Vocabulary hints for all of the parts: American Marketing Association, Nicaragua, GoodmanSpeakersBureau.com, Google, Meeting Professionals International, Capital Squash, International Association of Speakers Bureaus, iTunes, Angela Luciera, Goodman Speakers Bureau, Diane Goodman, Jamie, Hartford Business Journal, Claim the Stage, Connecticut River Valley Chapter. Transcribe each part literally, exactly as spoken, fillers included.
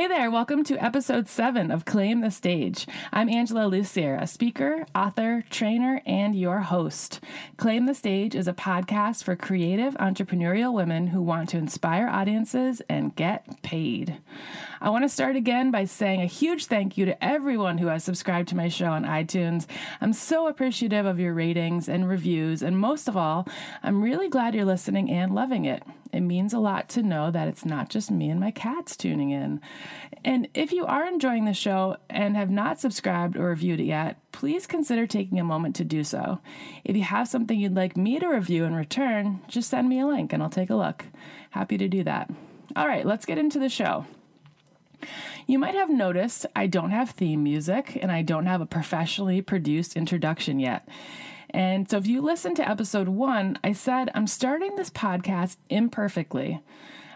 Hey there, welcome to episode seven of Claim the Stage. I'm Angela Luciera, a speaker, author, trainer, and your host. Claim the Stage is a podcast for creative, entrepreneurial women who want to inspire audiences and get paid. I want to start again by saying a huge thank you to everyone who has subscribed to my show on iTunes. I'm so appreciative of your ratings and reviews, and most of all, I'm really glad you're listening and loving it. It means a lot to know that it's not just me and my cats tuning in. And if you are enjoying the show and have not subscribed or reviewed it yet, please consider taking a moment to do so. If you have something you'd like me to review in return, just send me a link and I'll take a look. Happy to do that. All right, let's get into the show. You might have noticed I don't have theme music and I don't have a professionally produced introduction yet. And so if you listen to episode one, I said I'm starting this podcast imperfectly.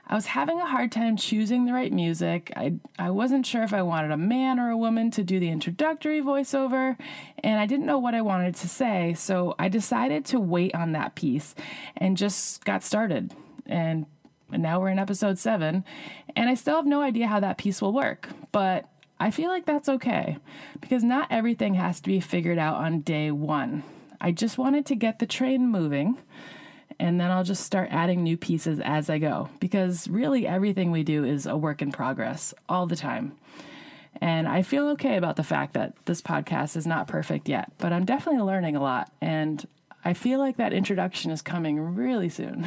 I was having a hard time choosing the right music. I I wasn't sure if I wanted a man or a woman to do the introductory voiceover, and I didn't know what I wanted to say, so I decided to wait on that piece and just got started. And now we're in episode seven, and I still have no idea how that piece will work, but I feel like that's okay, because not everything has to be figured out on day one. I just wanted to get the train moving, and then I'll just start adding new pieces as I go, because really everything we do is a work in progress all the time. And I feel okay about the fact that this podcast is not perfect yet, but I'm definitely learning a lot, and I feel like that introduction is coming really soon.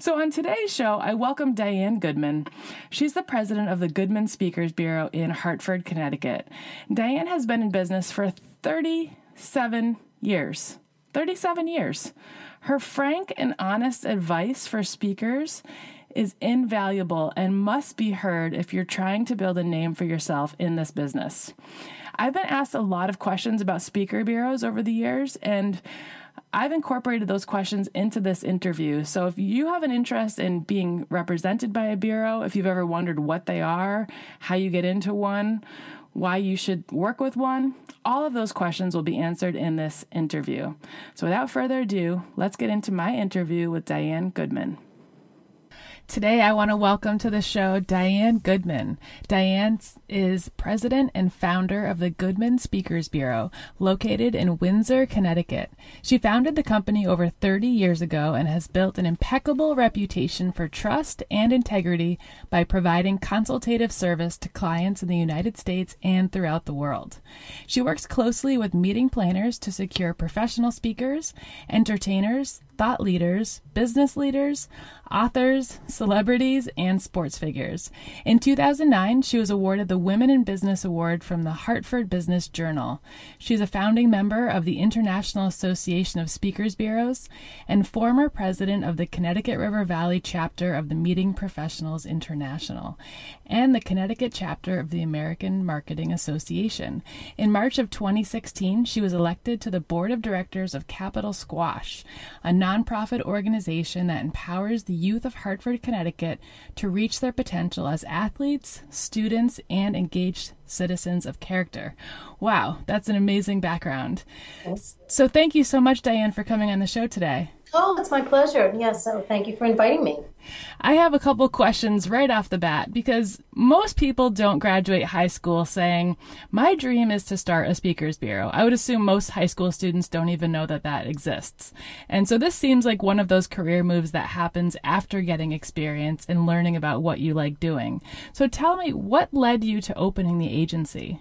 So on today's show, I welcome Diane Goodman. She's the president of the Goodman Speakers Bureau in Hartford, Connecticut. Diane has been in business for thirty-seven years. thirty-seven years. Her frank and honest advice for speakers is invaluable and must be heard if you're trying to build a name for yourself in this business. I've been asked a lot of questions about speaker bureaus over the years, and I've incorporated those questions into this interview. So if you have an interest in being represented by a bureau, if you've ever wondered what they are, how you get into one, why you should work with one, all of those questions will be answered in this interview. So without further ado, let's get into my interview with Diane Goodman. Today, I want to welcome to the show Diane Goodman. Diane is president and founder of the Goodman Speakers Bureau, located in Windsor, Connecticut. She founded the company over thirty years ago and has built an impeccable reputation for trust and integrity by providing consultative service to clients in the United States and throughout the world. She works closely with meeting planners to secure professional speakers, entertainers, thought leaders, business leaders, authors, celebrities, and sports figures. In two thousand nine, she was awarded the Women in Business Award from the Hartford Business Journal. She's a founding member of the International Association of Speakers Bureaus and former president of the Connecticut River Valley Chapter of the Meeting Professionals International and the Connecticut Chapter of the American Marketing Association. In March of twenty sixteen, she was elected to the Board of Directors of Capital Squash, a nonprofit organization that empowers the youth of Hartford, Connecticut to reach their potential as athletes, students, and engaged citizens of character. Wow, that's an amazing background. Yes. So thank you so much, Diane, for coming on the show today. Oh, it's my pleasure. Yes, so thank you for inviting me. I have a couple questions right off the bat, because most people don't graduate high school saying, my dream is to start a speakers bureau. I would assume most high school students don't even know that that exists. And so this seems like one of those career moves that happens after getting experience and learning about what you like doing. So tell me, what led you to opening the agency?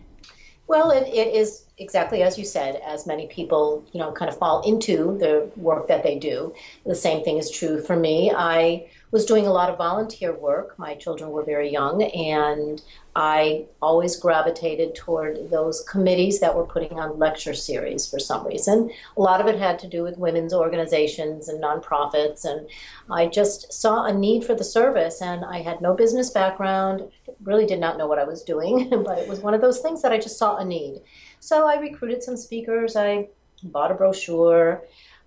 Well, it, it is exactly as you said, as many people, you know, kind of fall into the work that they do. The same thing is true for me. I was doing a lot of volunteer work. My children were very young, and I always gravitated toward those committees that were putting on lecture series for some reason. A lot of it had to do with women's organizations and nonprofits, and I just saw a need for the service, and I had no business background, really did not know what I was doing, but it was one of those things that I just saw a need. So I recruited some speakers, I bought a brochure,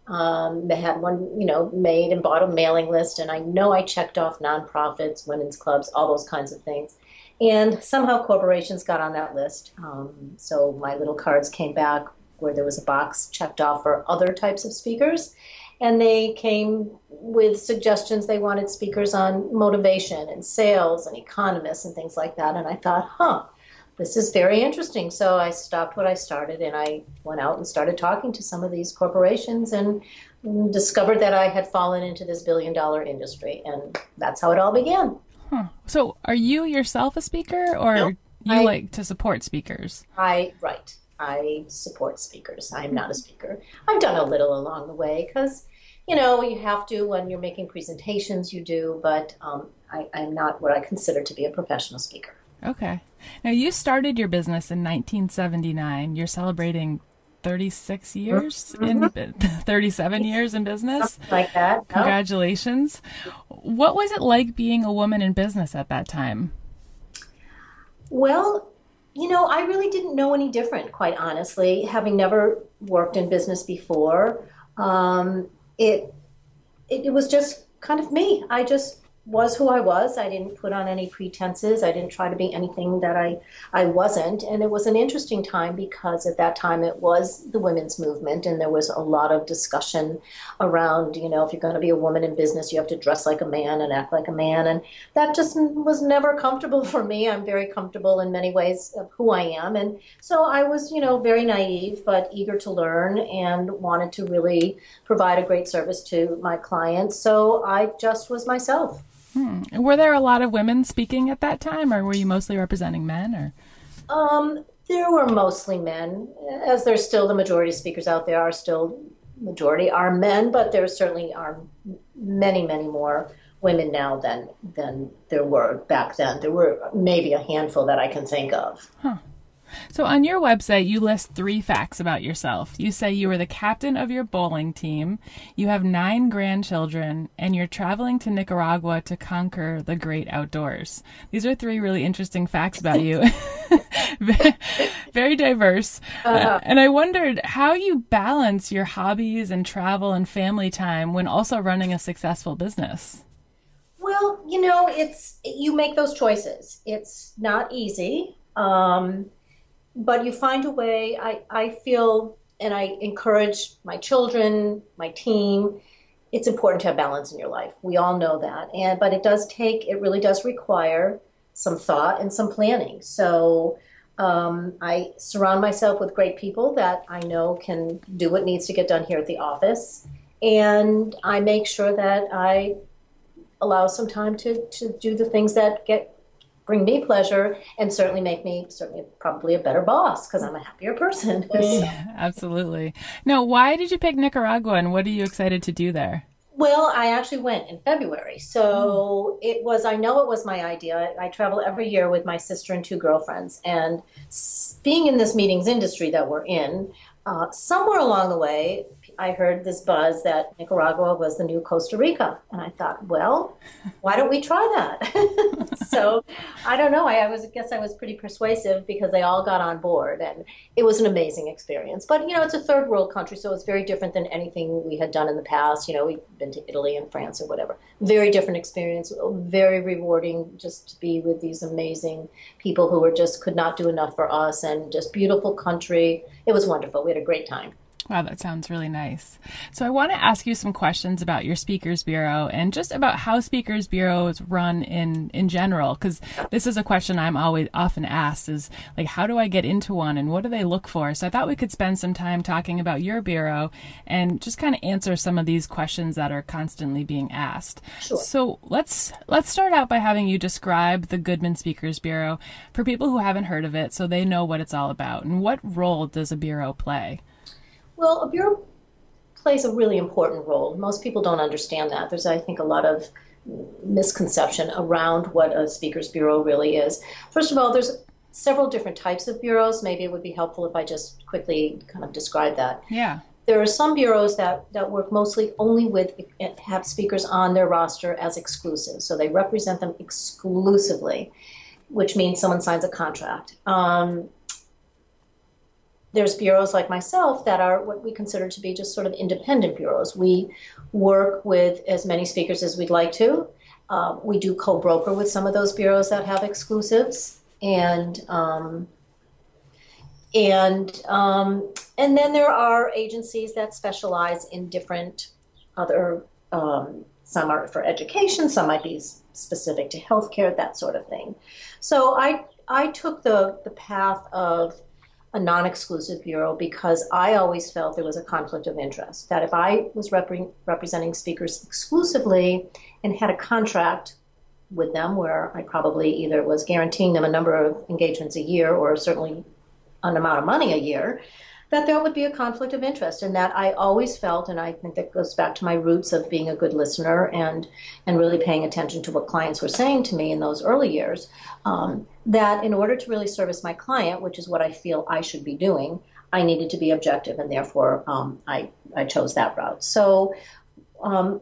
Um, they had one, you know, made and bought a mailing list, and I know I checked off nonprofits, women's clubs, all those kinds of things. And somehow corporations got on that list. Um, so my little cards came back where there was a box checked off for other types of speakers. and they came with suggestions. They wanted speakers on motivation and sales and economists and things like that. And I thought, huh, this is very interesting. So I stopped what I started, and I went out and started talking to some of these corporations and discovered that I had fallen into this billion-dollar industry. And that's how it all began. Huh. So are you yourself a speaker, or no, you I, like to support speakers? I Right. I support speakers. I'm not a speaker. I've done a little along the way because, you know, you have to when you're making presentations, you do. But um, I, I'm not what I consider to be a professional speaker. Okay. Now, you started your business in nineteen seventy-nine. You're celebrating thirty-six years, mm-hmm. in thirty-seven years in business. Something like that. No. Congratulations. What was it like being a woman in business at that time? Well, you know, I really didn't know any different, quite honestly, having never worked in business before. Um, it, it it was just kind of me. I just was who I was. I didn't put on any pretenses. I didn't try to be anything that I, I wasn't. And it was an interesting time because at that time it was the women's movement, and there was a lot of discussion around, you know, if you're going to be a woman in business, you have to dress like a man and act like a man. And that just was never comfortable for me. I'm very comfortable in many ways of who I am. And so I was, you know, very naive, but eager to learn and wanted to really provide a great service to my clients. So I just was myself. Hmm. Were there a lot of women speaking at that time, or were you mostly representing men? Or um, there were mostly men, as there's still the majority of speakers out there are still majority are men, but there certainly are many, many more women now than than there were back then. There were maybe a handful that I can think of. Huh. So on your website, you list three facts about yourself. You say you were the captain of your bowling team, you have nine grandchildren, and you're traveling to Nicaragua to conquer the great outdoors. These are three really interesting facts about you. Very diverse. Uh-huh. And I wondered how you balance your hobbies and travel and family time when also running a successful business. Well, you know, it's you make those choices. It's not easy. Um But you find a way. I, I feel, and I encourage my children, my team, it's important to have balance in your life. We all know that. And but it does take, it really does require some thought and some planning. So um, I surround myself with great people that I know can do what needs to get done here at the office. And I make sure that I allow some time to, to do the things that get bring me pleasure and certainly make me certainly probably a better boss because I'm a happier person. Yeah, absolutely. Now, why did you pick Nicaragua, and what are you excited to do there? Well, I actually went in February. So mm. it was, I know it was my idea. I, I travel every year with my sister and two girlfriends. And being in this meetings industry that we're in, uh, somewhere along the way, I heard this buzz that Nicaragua was the new Costa Rica. And I thought, well, why don't we try that? So I don't know. I, I was, I guess I was pretty persuasive because they all got on board, and it was an amazing experience. But, you know, it's a third world country, so it's very different than anything we had done in the past. You know, we've been to Italy and France or whatever. Very different experience, very rewarding just to be with these amazing people who were just could not do enough for us, and just beautiful country. It was wonderful. We had a great time. Wow, that sounds really nice. So I want to ask you some questions about your Speakers Bureau and just about how Speakers Bureaus run in, in general, because this is a question I'm always often asked is, like, how do I get into one and what do they look for? So I thought we could spend some time talking about your bureau and just kind of answer some of these questions that are constantly being asked. Sure. So let's let's start out by having you describe the Goodman Speakers Bureau for people who haven't heard of it so they know what it's all about. And what role does a bureau play? Well, a bureau plays a really important role. Most people don't understand that. There's, I think, a lot of misconception around what a Speakers Bureau really is. First of all, there's several different types of bureaus. Maybe it would be helpful if I just quickly kind of describe that. Yeah. There are some bureaus that, that work mostly only with, have speakers on their roster as exclusive. So they represent them exclusively, which means someone signs a contract. Um, There's bureaus like myself that are what we consider to be just sort of independent bureaus. We work with as many speakers as we'd like to. Uh, we do co-broker with some of those bureaus that have exclusives. And um, and um, and then there are agencies that specialize in different other, um, some are for education, some might be specific to healthcare, that sort of thing. So I, I took the, the path of a non-exclusive bureau because I always felt there was a conflict of interest, that if I was rep representing speakers exclusively and had a contract with them where I probably either was guaranteeing them a number of engagements a year or certainly an amount of money a year, that there would be a conflict of interest, and that I always felt, and I think that goes back to my roots of being a good listener and and really paying attention to what clients were saying to me in those early years, um, that in order to really service my client, which is what I feel I should be doing, I needed to be objective, and therefore um, I, I chose that route. So um,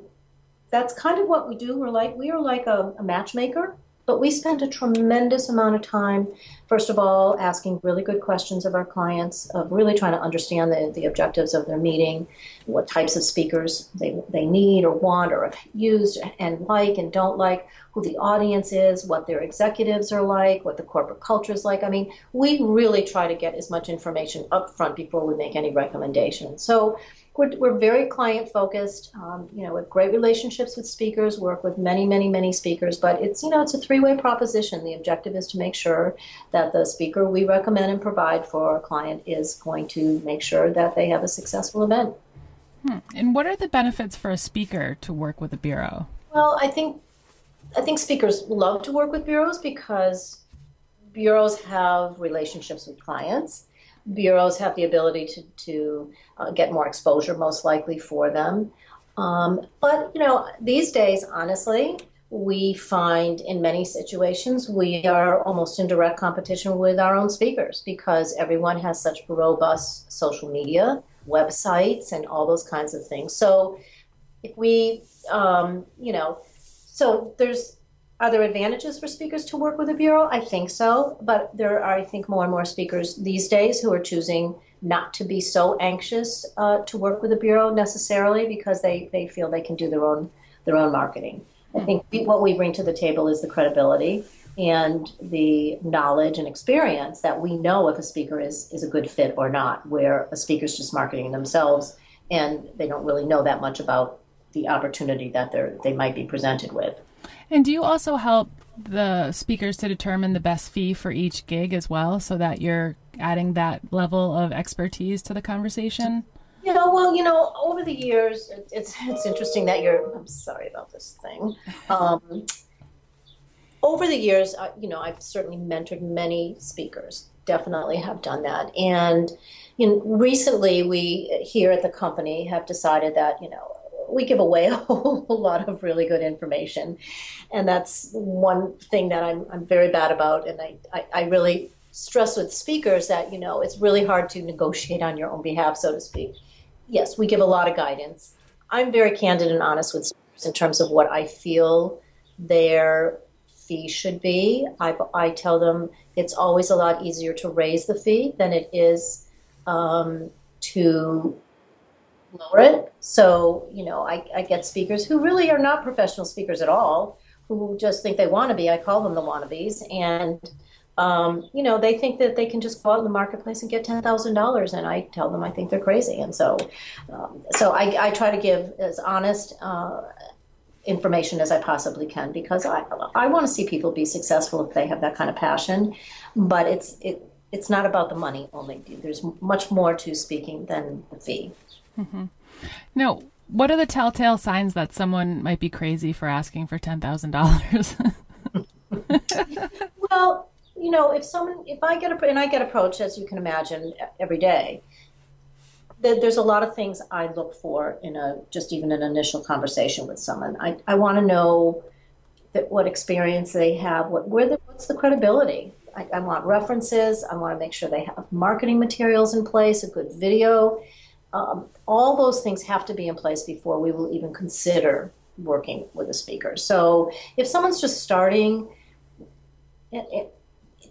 that's kind of what we do. We're like, we are like a, a matchmaker, but we spend a tremendous amount of time, first of all, asking really good questions of our clients, of really trying to understand the, the objectives of their meeting, what types of speakers they, they need or want or have used and like and don't like, who the audience is, what their executives are like, what the corporate culture is like. I mean, we really try to get as much information up front before we make any recommendations. So we're, we're very client-focused, um, you know, with great relationships with speakers, work with many, many, many speakers, but it's, you know, it's a three-way proposition. The objective is to make sure that the speaker we recommend and provide for our client is going to make sure that they have a successful event. Hmm. And what are the benefits for a speaker to work with a bureau? Well, I think I think speakers love to work with bureaus because bureaus have relationships with clients. Bureaus have the ability to, to uh, get more exposure, most likely, for them. Um, but, you know, these days, honestly, we find in many situations we are almost in direct competition with our own speakers because everyone has such robust social media, websites, and all those kinds of things. So if we, um, you know, so there's, are there advantages for speakers to work with a bureau? I think so, but there are, I think, more and more speakers these days who are choosing not to be so anxious uh, to work with a bureau necessarily because they, they feel they can do their own their own marketing. I think what we bring to the table is the credibility and the knowledge and experience that we know if a speaker is, is a good fit or not, where a speaker's just marketing themselves and they don't really know that much about the opportunity that they're, they might be presented with. And do you also help the speakers to determine the best fee for each gig as well, so that you're adding that level of expertise to the conversation? You know, well, you know, over the years, it's it's interesting that you're, I'm sorry about this thing. Um, over the years, uh, you know, I've certainly mentored many speakers, definitely have done that. And you know, recently we here at the company have decided that, you know, we give away a whole lot of really good information. And that's one thing that I'm, I'm very bad about. And I, I, I really stress with speakers that, you know, it's really hard to negotiate on your own behalf, so to speak. Yes, we give a lot of guidance. I'm very candid and honest with speakers in terms of what I feel their fee should be. I, I tell them it's always a lot easier to raise the fee than it is um, to lower it. So, you know, I, I get speakers who really are not professional speakers at all, who just think they want to be. I call them the wannabes. And Um, you know, they think that they can just go out in the marketplace and get ten thousand dollars, and I tell them I think they're crazy. And so um, so I, I try to give as honest uh, information as I possibly can because I, I want to see people be successful if they have that kind of passion. But it's, it, it's not about the money only. There's much more to speaking than the fee. Mm-hmm. Now, what are the telltale signs that someone might be crazy for asking for ten thousand dollars? Well, you know, if someone, if I get, a, and I get approached, as you can imagine, every day, there's a lot of things I look for in a, just even an initial conversation with someone. I, I want to know that what experience they have, what, where the, what's the credibility. I, I want references. I want to make sure they have marketing materials in place, a good video. Um, all those things have to be in place before we will even consider working with a speaker. So if someone's just starting, it, it,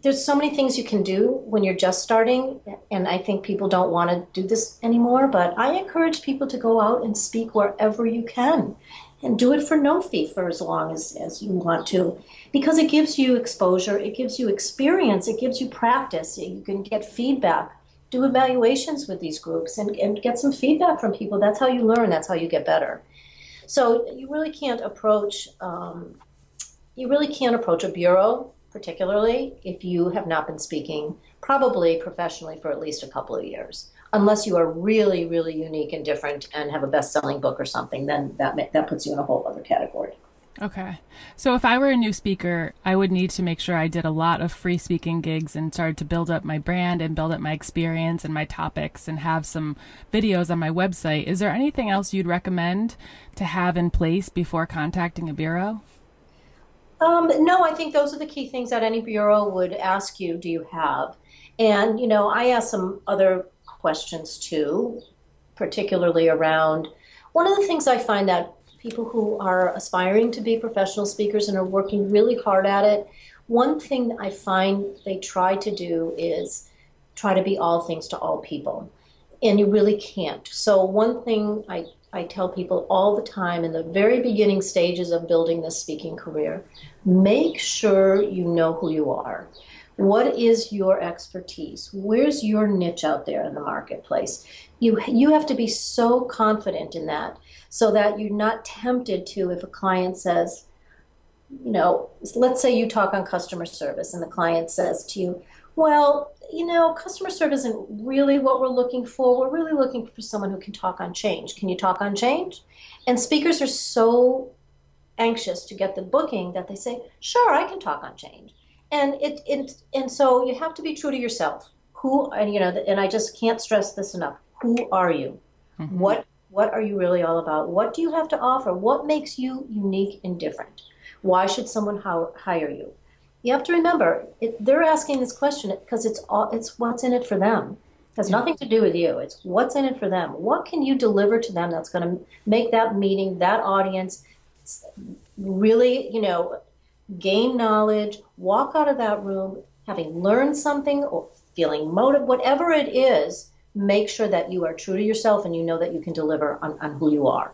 there's so many things you can do when you're just starting, and I think people don't want to do this anymore, but I encourage people to go out and speak wherever you can and do it for no fee for as long as, as you want to, because it gives you exposure, it gives you experience, it gives you practice, you can get feedback, do evaluations with these groups and, and get some feedback from people. That's how you learn, that's how you get better. So you really can't approach um, you really can't approach a bureau, particularly if you have not been speaking probably professionally for at least a couple of years, unless you are really, really unique and different and have a best-selling book or something. Then that that puts you in a whole other category. Okay. So if I were a new speaker, I would need to make sure I did a lot of free speaking gigs and started to build up my brand and build up my experience and my topics and have some videos on my website. Is there anything else you'd recommend to have in place before contacting a bureau? Um, no, I think those are the key things that any bureau would ask you, do you have? And, you know, I asked some other questions too, particularly around one of the things I find that people who are aspiring to be professional speakers and are working really hard at it, one thing I find they try to do is try to be all things to all people. And you really can't. So one thing I, I tell people all the time in the very beginning stages of building this speaking career, make sure you know who you are. What is your expertise? Where's your niche out there in the marketplace? You, you have to be so confident in that so that you're not tempted to, if a client says, you know, let's say you talk on customer service and the client says to you, well, you know, customer service isn't really what we're looking for. We're really looking for someone who can talk on change. Can you talk on change? And speakers are so anxious to get the booking that they say, sure, I can talk on change. And it, it and so you have to be true to yourself. Who, and you know, and I just can't stress this enough. Who are you? Mm-hmm. What what are you really all about? What do you have to offer? What makes you unique and different? Why should someone ho- hire you? You have to remember, it, they're asking this question because it's all it's what's in it for them. It has nothing to do with you. It's what's in it for them. What can you deliver to them that's going to make that meeting, that audience, really, you know, gain knowledge, walk out of that room having learned something or feeling motivated, whatever it is, make sure that you are true to yourself and you know that you can deliver on, on who you are.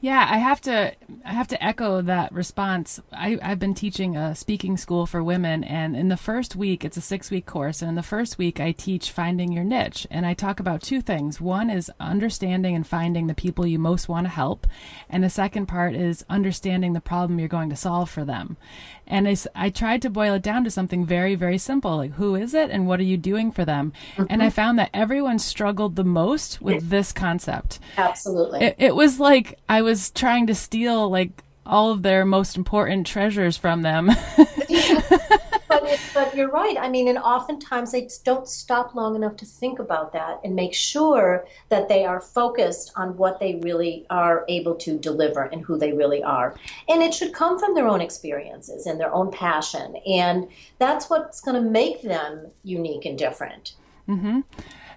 Yeah, I have to I have to echo that response. I, I've been teaching a speaking school for women, and in the first week, it's a six-week course, and in the first week, I teach finding your niche, and I talk about two things. One is understanding and finding the people you most want to help, and the second part is understanding the problem you're going to solve for them. And I, I tried to boil it down to something very, very simple, like who is it and what are you doing for them? Mm-hmm. And I found that everyone struggled the most with this concept. Absolutely. It, it was like I was trying to steal like all of their most important treasures from them. but, but you're right. I mean, and oftentimes they don't stop long enough to think about that and make sure that they are focused on what they really are able to deliver and who they really are. And it should come from their own experiences and their own passion. And that's what's going to make them unique and different. Mm-hmm.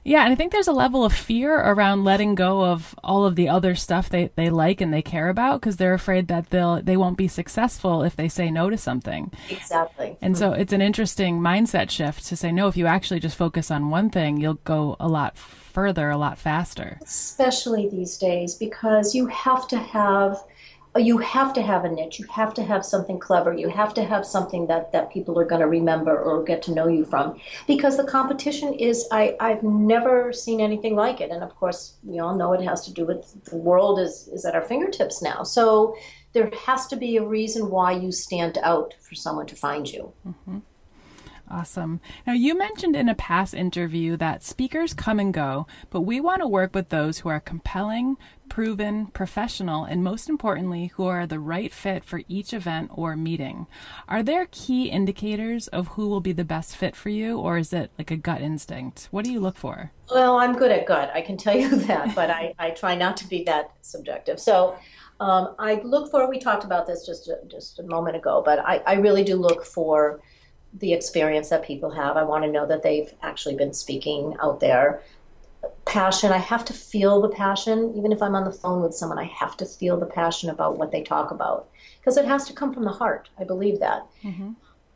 Yeah, and I think there's a level of fear around letting go of all of the other stuff they, they like and they care about because they're afraid that they'll they won't be successful if they say no to something. Exactly. And mm-hmm. so it's an interesting mindset shift to say, no, if you actually just focus on one thing, you'll go a lot further, a lot faster. Especially these days, because you have to have you have to have a niche. You have to have something clever. You have to have something that, that people are going to remember or get to know you from. Because the competition is, I, I've never seen anything like it. And of course, we all know it has to do with the world is, is at our fingertips now. So there has to be a reason why you stand out for someone to find you. Mm-hmm. Awesome. Now, you mentioned in a past interview that speakers come and go, but we want to work with those who are compelling, proven, professional, and most importantly, who are the right fit for each event or meeting. Are there key indicators of who will be the best fit for you, or is it like a gut instinct? What do you look for? Well, I'm good at gut. I can tell you that, but I, I try not to be that subjective. So um, I look for, we talked about this just a, just a moment ago, but I, I really do look for the experience that people have. I want to know that they've actually been speaking out there. Passion, I have to feel the passion. Even if I'm on the phone with someone, I have to feel the passion about what they talk about because it has to come from the heart. I believe that. Mm-hmm.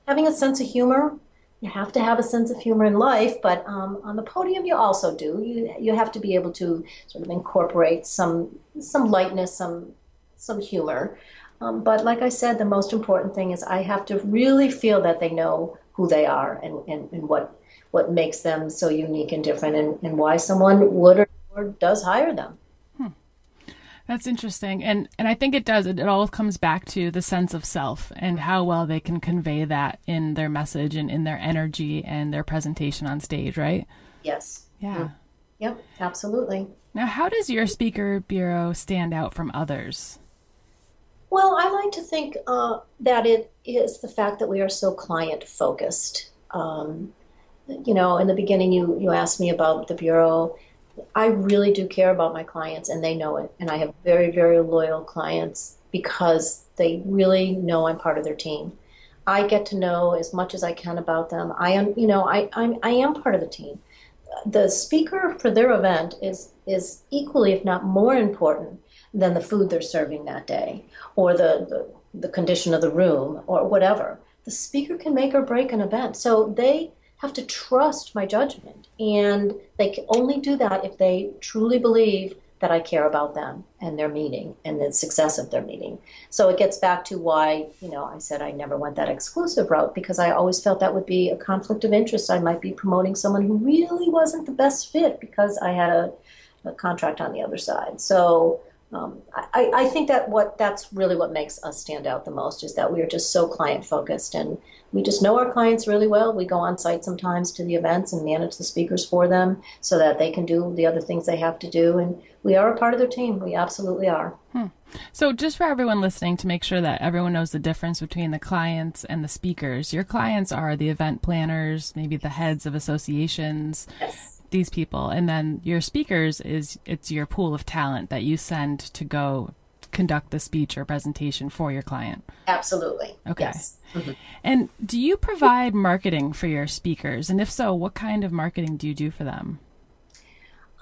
Having a sense of humor, you have to have a sense of humor in life, but um, on the podium you also do. You you have to be able to sort of incorporate some some lightness, some some humor. Um, but like I said, the most important thing is I have to really feel that they know who they are and, and, and what what makes them so unique and different and, and why someone would or, or does hire them. Hmm. That's interesting. And and I think it does. It, it all comes back to the sense of self and how well they can convey that in their message and in their energy and their presentation on stage, right? Yes. Yeah. Yep, absolutely. Now, how does your speaker bureau stand out from others? Well, I like to think uh, that it is the fact that we are so client-focused. Um, you know, in the beginning, you, you asked me about the bureau. I really do care about my clients, and they know it. And I have very, very loyal clients because they really know I'm part of their team. I get to know as much as I can about them. I am, you know, I I'm, I am part of the team. The speaker for their event is is equally, if not more important than the food they're serving that day, or the, the, the condition of the room, or whatever. The speaker can make or break an event. So they have to trust my judgment. And they can only do that if they truly believe that I care about them and their meeting and the success of their meeting. So it gets back to why, you know, I said I never went that exclusive route, because I always felt that would be a conflict of interest. I might be promoting someone who really wasn't the best fit because I had a, a contract on the other side. So um, I, I think that what that's really what makes us stand out the most is that we are just so client focused, and we just know our clients really well. We go on site sometimes to the events and manage the speakers for them so that they can do the other things they have to do. And we are a part of their team. We absolutely are. Hmm. So just for everyone listening, to make sure that everyone knows the difference between the clients and the speakers, your clients are the event planners, maybe the heads of associations, yes. These people. And then your speakers is it's your pool of talent that you send to go conduct the speech or presentation for your client. Absolutely. Okay. Yes. Mm-hmm. And do you provide marketing for your speakers? And if so, what kind of marketing do you do for them?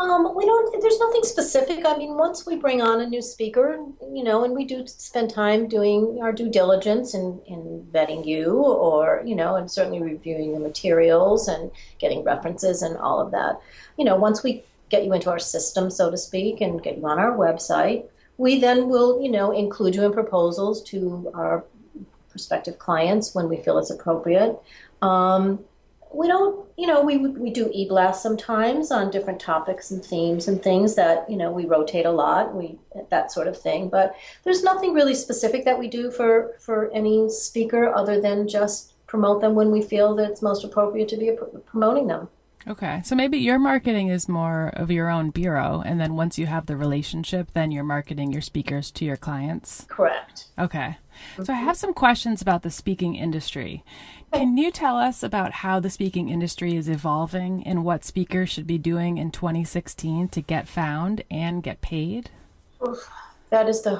Um, we don't, there's nothing specific. I mean, once we bring on a new speaker, you know, and we do spend time doing our due diligence and in, in vetting you, or, you know, and certainly reviewing the materials and getting references and all of that. You know, once we get you into our system, so to speak, and get you on our website, we then will, you know, include you in proposals to our prospective clients when we feel it's appropriate. Um, we don't, you know, we we do e-blasts sometimes on different topics and themes and things that, you know, we rotate a lot, we that sort of thing. But there's nothing really specific that we do for, for any speaker other than just promote them when we feel that it's most appropriate to be promoting them. Okay. So maybe your marketing is more of your own bureau, and then once you have the relationship, then you're marketing your speakers to your clients? Correct. Okay. Mm-hmm. So I have some questions about the speaking industry. Can you tell us about how the speaking industry is evolving and what speakers should be doing in twenty sixteen to get found and get paid? Oof, that is the,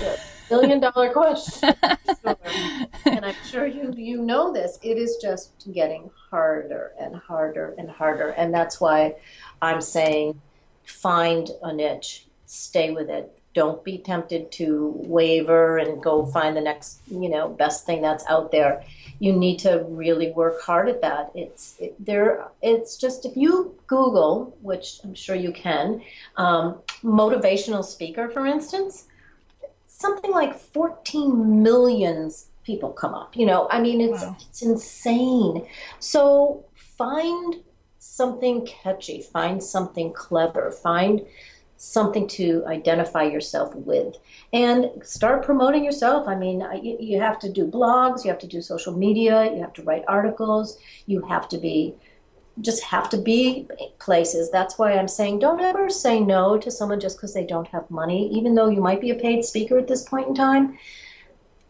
the billion dollar question. And I'm sure you you know this. It is just getting harder and harder and harder. And that's why I'm saying find a niche, stay with it. Don't be tempted to waver and go find the next, you know, best thing that's out there. You need to really work hard at that. It's it, there. It's just, if you Google, which I'm sure you can, um, motivational speaker, for instance, something like fourteen million people come up. You know, I mean, it's wow. It's insane. So find something catchy, find something clever, find something to identify yourself with, and start promoting yourself. I mean, you, you have to do blogs, you have to do social media, you have to write articles, you have to be, just have to be places. That's why I'm saying don't ever say no to someone just because they don't have money, even though you might be a paid speaker at this point in time.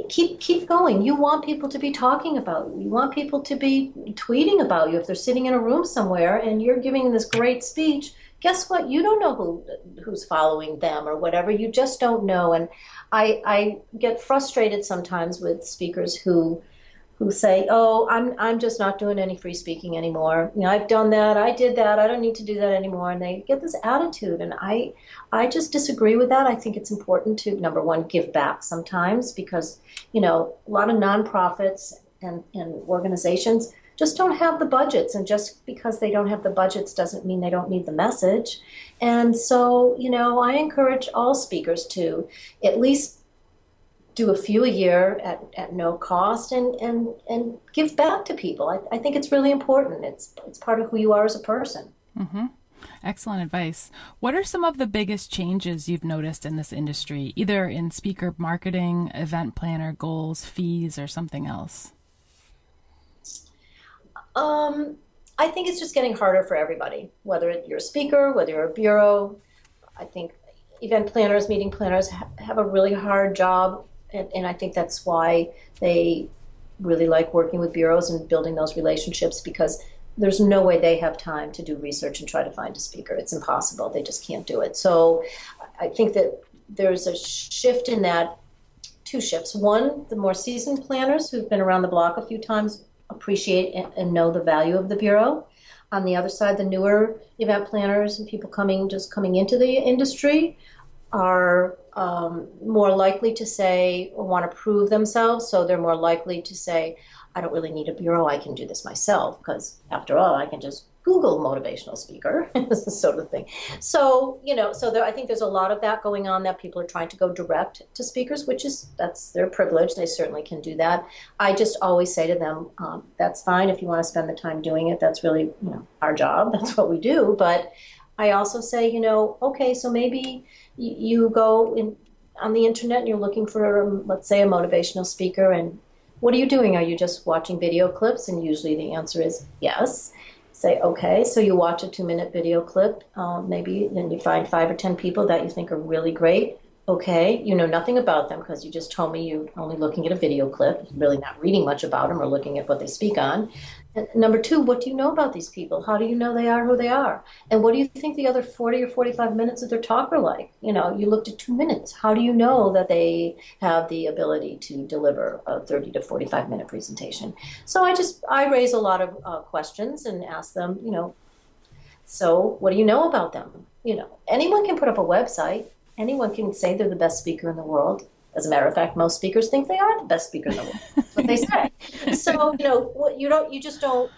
Keep keep going. You want people to be talking about you. You want people to be tweeting about you. If they're sitting in a room somewhere and you're giving this great speech, guess what? You don't know who who's following them or whatever. You just don't know. And I I get frustrated sometimes with speakers who who say, "Oh, I'm I'm just not doing any free speaking anymore. You know, I've done that. I did that. I don't need to do that anymore." And they get this attitude, and I I just disagree with that. I think it's important to, number one, give back sometimes, because, you know, a lot of nonprofits and and organizations just don't have the budgets, and just because they don't have the budgets doesn't mean they don't need the message. And so, you know, I encourage all speakers to at least do a few a year at, at no cost, and, and, and give back to people. I, I think it's really important. It's it's part of who you are as a person. Mm-hmm. Excellent advice. What are some of the biggest changes you've noticed in this industry, either in speaker marketing, event planner, goals, fees, or something else? Um, I think it's just getting harder for everybody, whether you're a speaker, whether you're a bureau. I think event planners, meeting planners ha have a really hard job, and, and I think that's why they really like working with bureaus and building those relationships, because there's no way they have time to do research and try to find a speaker. It's impossible. They just can't do it. So I think that there's a shift in that, two shifts. One, the more seasoned planners who've been around the block a few times appreciate and know the value of the Bureau. On the other side, the newer event planners and people coming just coming into the industry are um, more likely to say or want to prove themselves, so they're more likely to say, I don't really need a bureau, I can do this myself, because after all, I can just Google motivational speaker, this sort of thing. So, you know, so there, I think there's a lot of that going on, that people are trying to go direct to speakers, which is, that's their privilege, they certainly can do that. I just always say to them, um, that's fine if you want to spend the time doing it, that's really, you know, our job, that's what we do, but I also say, you know, okay, so maybe you go in, on the internet and you're looking for, let's say, a motivational speaker, and what are you doing? Are you just watching video clips? And usually the answer is yes. Say, okay, so you watch a two-minute video clip, um, maybe, and you find five or ten people that you think are really great. Okay, you know nothing about them because you just told me you're only looking at a video clip, really not reading much about them or looking at what they speak on. And number two, what do you know about these people? How do you know they are who they are? And what do you think the other forty or forty-five minutes of their talk are like? You know, you looked at two minutes. How do you know that they have the ability to deliver a thirty to forty-five minute presentation? So I just, I raise a lot of uh, questions and ask them, you know, so what do you know about them? You know, anyone can put up a website. Anyone can say they're the best speaker in the world. As a matter of fact, most speakers think they are the best speaker in the world. That's what they say. So, you know, what you don't, you just don't,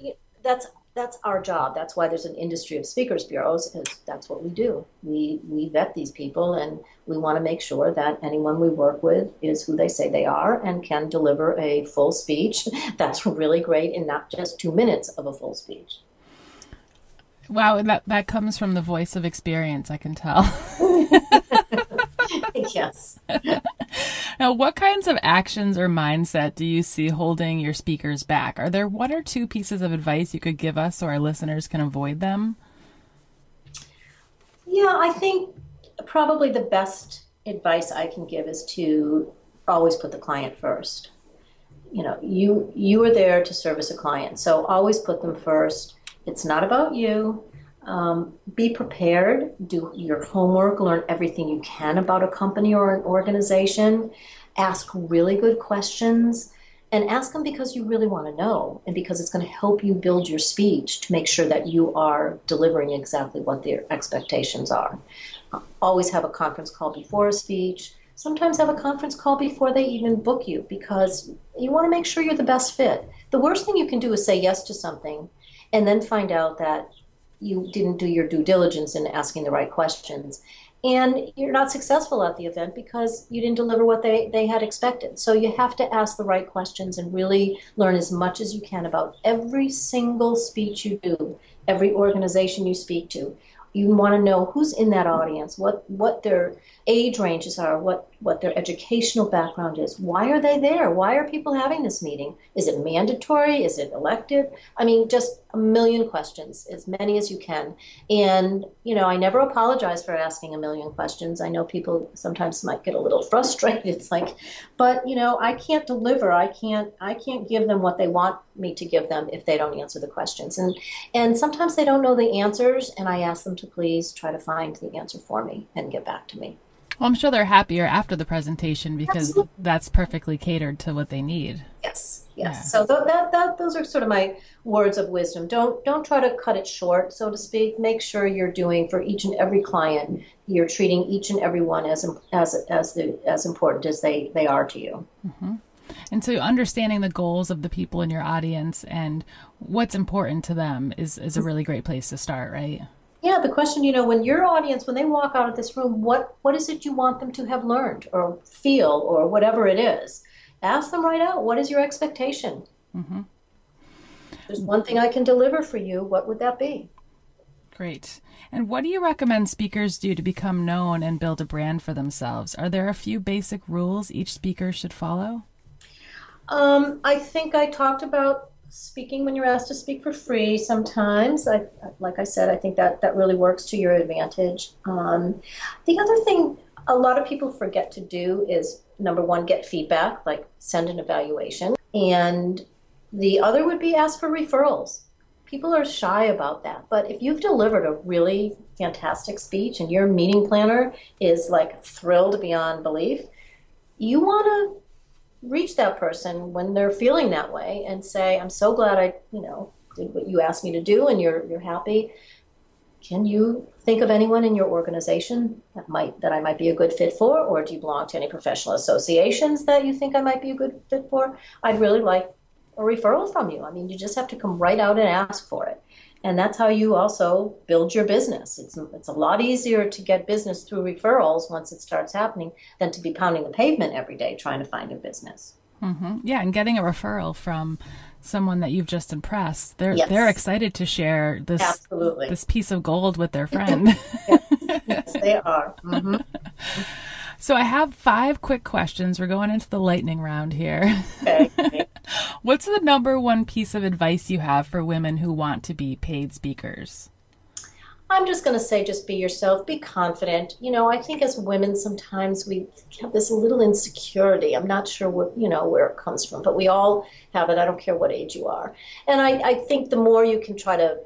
you, that's, that's our job. That's why there's an industry of speakers bureaus, because that's what we do. We, we vet these people, and we want to make sure that anyone we work with is who they say they are and can deliver a full speech that's really great and not just two minutes of a full speech. Wow, that, that comes from the voice of experience, I can tell. Yes. Now, what kinds of actions or mindset do you see holding your speakers back? Are there one or two pieces of advice you could give us so our listeners can avoid them? Yeah, I think probably the best advice I can give is to always put the client first. You know, you, you are there to service a client, so always put them first. It's not about you. Um, be prepared. Do your homework. Learn everything you can about a company or an organization. Ask really good questions. And ask them because you really want to know and because it's going to help you build your speech to make sure that you are delivering exactly what their expectations are. Uh, always have a conference call before a speech. Sometimes have a conference call before they even book you, because you want to make sure you're the best fit. The worst thing you can do is say yes to something and then find out that you didn't do your due diligence in asking the right questions. And you're not successful at the event because you didn't deliver what they, they had expected. So you have to ask the right questions and really learn as much as you can about every single speech you do, every organization you speak to. You want to know who's in that audience, what, what their age ranges are, what, what their educational background is. Why are they there? Why are people having this meeting? Is it mandatory? Is it elective? I mean, just a million questions, as many as you can. And, you know, I never apologize for asking a million questions. I know people sometimes might get a little frustrated. It's like, but, you know, I can't deliver. I can't, I can't give them what they want me to give them if they don't answer the questions. And, and sometimes they don't know the answers, and I ask them to please try to find the answer for me and get back to me. Well, I'm sure they're happier after the presentation because Absolutely. That's perfectly catered to what they need. Yes, yes. Yeah. So th that, that, those are sort of my words of wisdom. Don't, don't try to cut it short, so to speak. Make sure you're doing for each and every client, you're treating each and every one as, as, as, the, as important as they, they are to you. Mm-hmm. And so understanding the goals of the people in your audience and what's important to them is, is a really great place to start, right? Yeah, the question, you know, when your audience, when they walk out of this room, what, what is it you want them to have learned or feel or whatever it is? Ask them right out, what is your expectation? Mm-hmm. There's one thing I can deliver for you. What would that be? Great. And what do you recommend speakers do to become known and build a brand for themselves? Are there a few basic rules each speaker should follow? Um, I think I talked about speaking when you're asked to speak for free sometimes. I, like I said, I think that, that really works to your advantage. Um, the other thing a lot of people forget to do is, number one, get feedback, like send an evaluation. And the other would be ask for referrals. People are shy about that, but if you've delivered a really fantastic speech and your meeting planner is like thrilled beyond belief, you want to reach that person when they're feeling that way and say, I'm so glad I, you know, did what you asked me to do and you're, you're happy. Can you think of anyone in your organization that might, that I might be a good fit for? Or do you belong to any professional associations that you think I might be a good fit for? I'd really like a referral from you. I mean, you just have to come right out and ask for it. And that's how you also build your business. It's it's a lot easier to get business through referrals once it starts happening than to be pounding the pavement every day trying to find a business. Mm-hmm. Yeah, and getting a referral from someone that you've just impressed, they're yes. they're excited to share this Absolutely. this piece of gold with their friend. yes. yes, they are. Mm-hmm. So I have five quick questions. We're going into the lightning round here. Okay. What's the number one piece of advice you have for women who want to be paid speakers? I'm just going to say just be yourself, be confident. You know, I think as women sometimes we have this little insecurity. I'm not sure what, you know, where it comes from, but we all have it. I don't care what age you are. And I, I think the more you can try to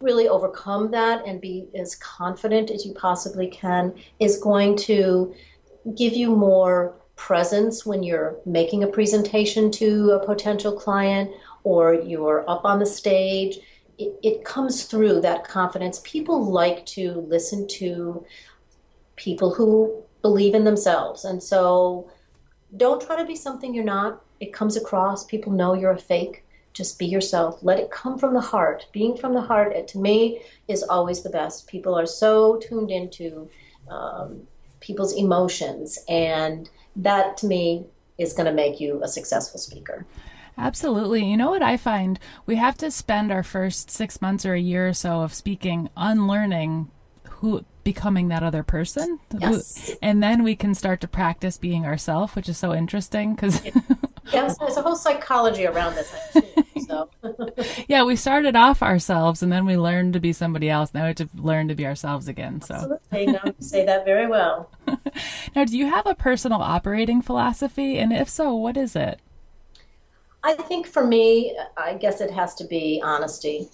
really overcome that and be as confident as you possibly can is going to give you more presence when you're making a presentation to a potential client or you're up on the stage. It, it comes through, that confidence. People like to listen to people who believe in themselves. And so don't try to be something you're not. It comes across. People know you're a fake. Just be yourself. Let it come from the heart. Being from the heart, it, to me, is always the best. People are so tuned into um, people's emotions, and that to me is going to make you a successful speaker. Absolutely. You know what I find? We have to spend our first six months or a year or so of speaking unlearning who becoming that other person. Yes. Who, and then we can start to practice being ourselves, which is so interesting because yes, there's a whole psychology around this. Actually, so. Yeah, we started off ourselves and then we learned to be somebody else. Now we have to learn to be ourselves again. So. Absolutely. Now you say that very well. Now, do you have a personal operating philosophy? And if so, what is it? I think for me, I guess it has to be honesty.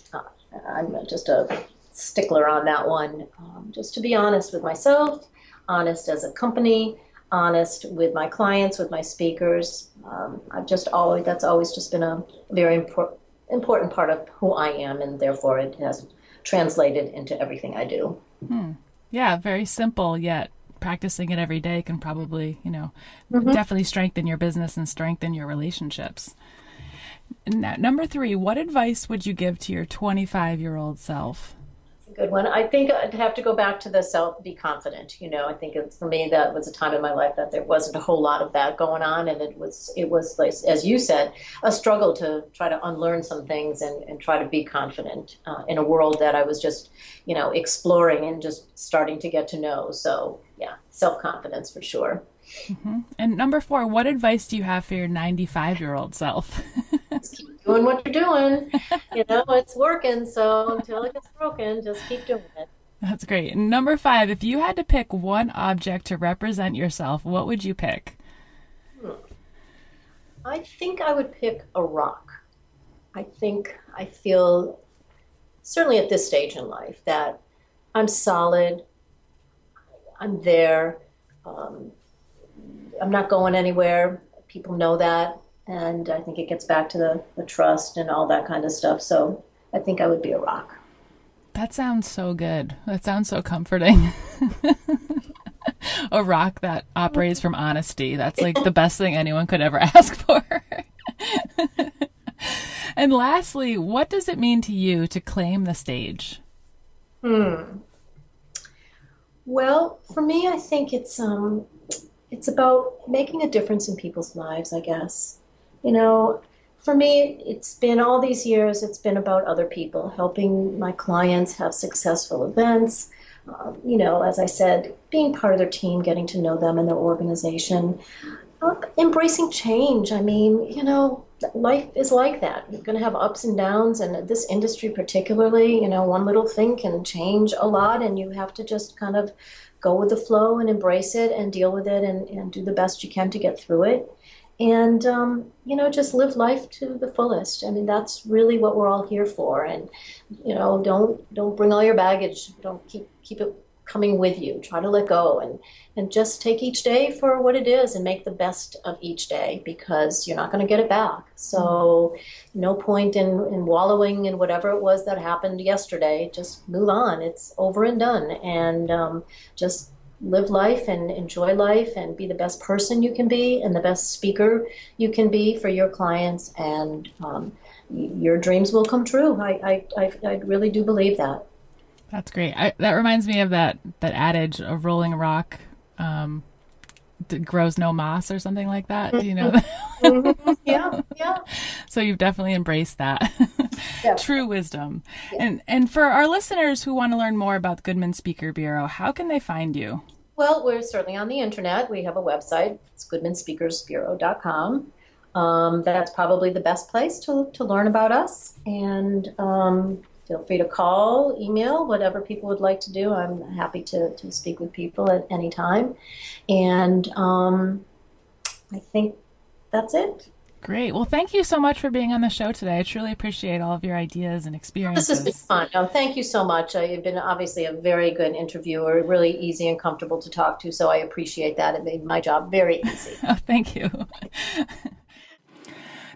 I'm just a stickler on that one. Um, just to be honest with myself, honest as a company, honest with my clients, with my speakers. Um, I've just always, that's always just been a very impor- important part of who I am, and therefore it has translated into everything I do. Hmm. Yeah, very simple yet. Practicing it every day can probably, you know, mm-hmm. definitely strengthen your business and strengthen your relationships. Now, number three, what advice would you give to your twenty-five-year-old self? That's a good one. I think I'd have to go back to the self, be confident. You know, I think it, for me, that was a time in my life that there wasn't a whole lot of that going on. And it was, it was like, as you said, a struggle to try to unlearn some things and, and try to be confident uh, in a world that I was just, you know, exploring and just starting to get to know. So, yeah, self-confidence for sure. Mm-hmm. And number four, what advice do you have for your ninety-five-year-old self? Just keep doing what you're doing. You know, it's working, so until it gets broken, just keep doing it. That's great. And number five, if you had to pick one object to represent yourself, what would you pick? Hmm. I think I would pick a rock. I think I feel, certainly at this stage in life, that I'm solid, I'm there, um, I'm not going anywhere. People know that. And I think it gets back to the, the trust and all that kind of stuff. So I think I would be a rock. That sounds so good. That sounds so comforting. A rock that operates from honesty. That's like the best thing anyone could ever ask for. And lastly, what does it mean to you to claim the stage? Hmm. Well, for me, I think it's um, it's about making a difference in people's lives, I guess. You know, for me, it's been all these years, it's been about other people, helping my clients have successful events. Uh, you know, as I said, being part of their team, getting to know them and their organization, uh, embracing change. I mean, you know, life is like that. You're going to have ups and downs, and this industry particularly, you know, one little thing can change a lot, and you have to just kind of go with the flow and embrace it and deal with it and, and do the best you can to get through it. And, um, you know, just live life to the fullest. I mean, that's really what we're all here for. And, you know, don't don't bring all your baggage. Don't keep keep it coming with you. Try to let go and, and just take each day for what it is and make the best of each day, because you're not going to get it back. So no point in, in wallowing in whatever it was that happened yesterday. Just move on. It's over and done. And um, just live life and enjoy life and be the best person you can be and the best speaker you can be for your clients, and um, your dreams will come true. I, I, I really do believe that. That's great. I, that reminds me of that, that adage of Rolling Rock um, grows no moss or something like that. Mm-hmm. Do you know that? Mm-hmm. Yeah, yeah. So you've definitely embraced that. Yeah. True wisdom. Yeah. And and for our listeners who want to learn more about the Goodman Speaker Bureau, how can they find you? Well, we're certainly on the internet. We have a website. It's Goodman Speakers Bureau dot com. Um, that's probably the best place to, to learn about us. And um, feel free to call, email, whatever people would like to do. I'm happy to, to speak with people at any time. And um, I think that's it. Great. Well, thank you so much for being on the show today. I truly appreciate all of your ideas and experiences. This has been fun. No, thank you so much. Uh, you've been obviously a very good interviewer, really easy and comfortable to talk to, so I appreciate that. It made my job very easy. Oh, thank you.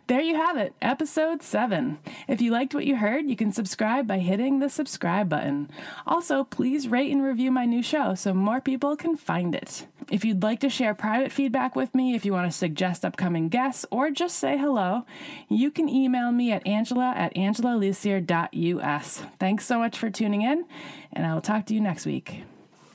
There you have it, episode seven. If you liked what you heard, you can subscribe by hitting the subscribe button. Also, please rate and review my new show so more people can find it. If you'd like to share private feedback with me, if you want to suggest upcoming guests, or just say hello, you can email me at Angela at Angela Lucier dot U S. Thanks so much for tuning in, and I will talk to you next week.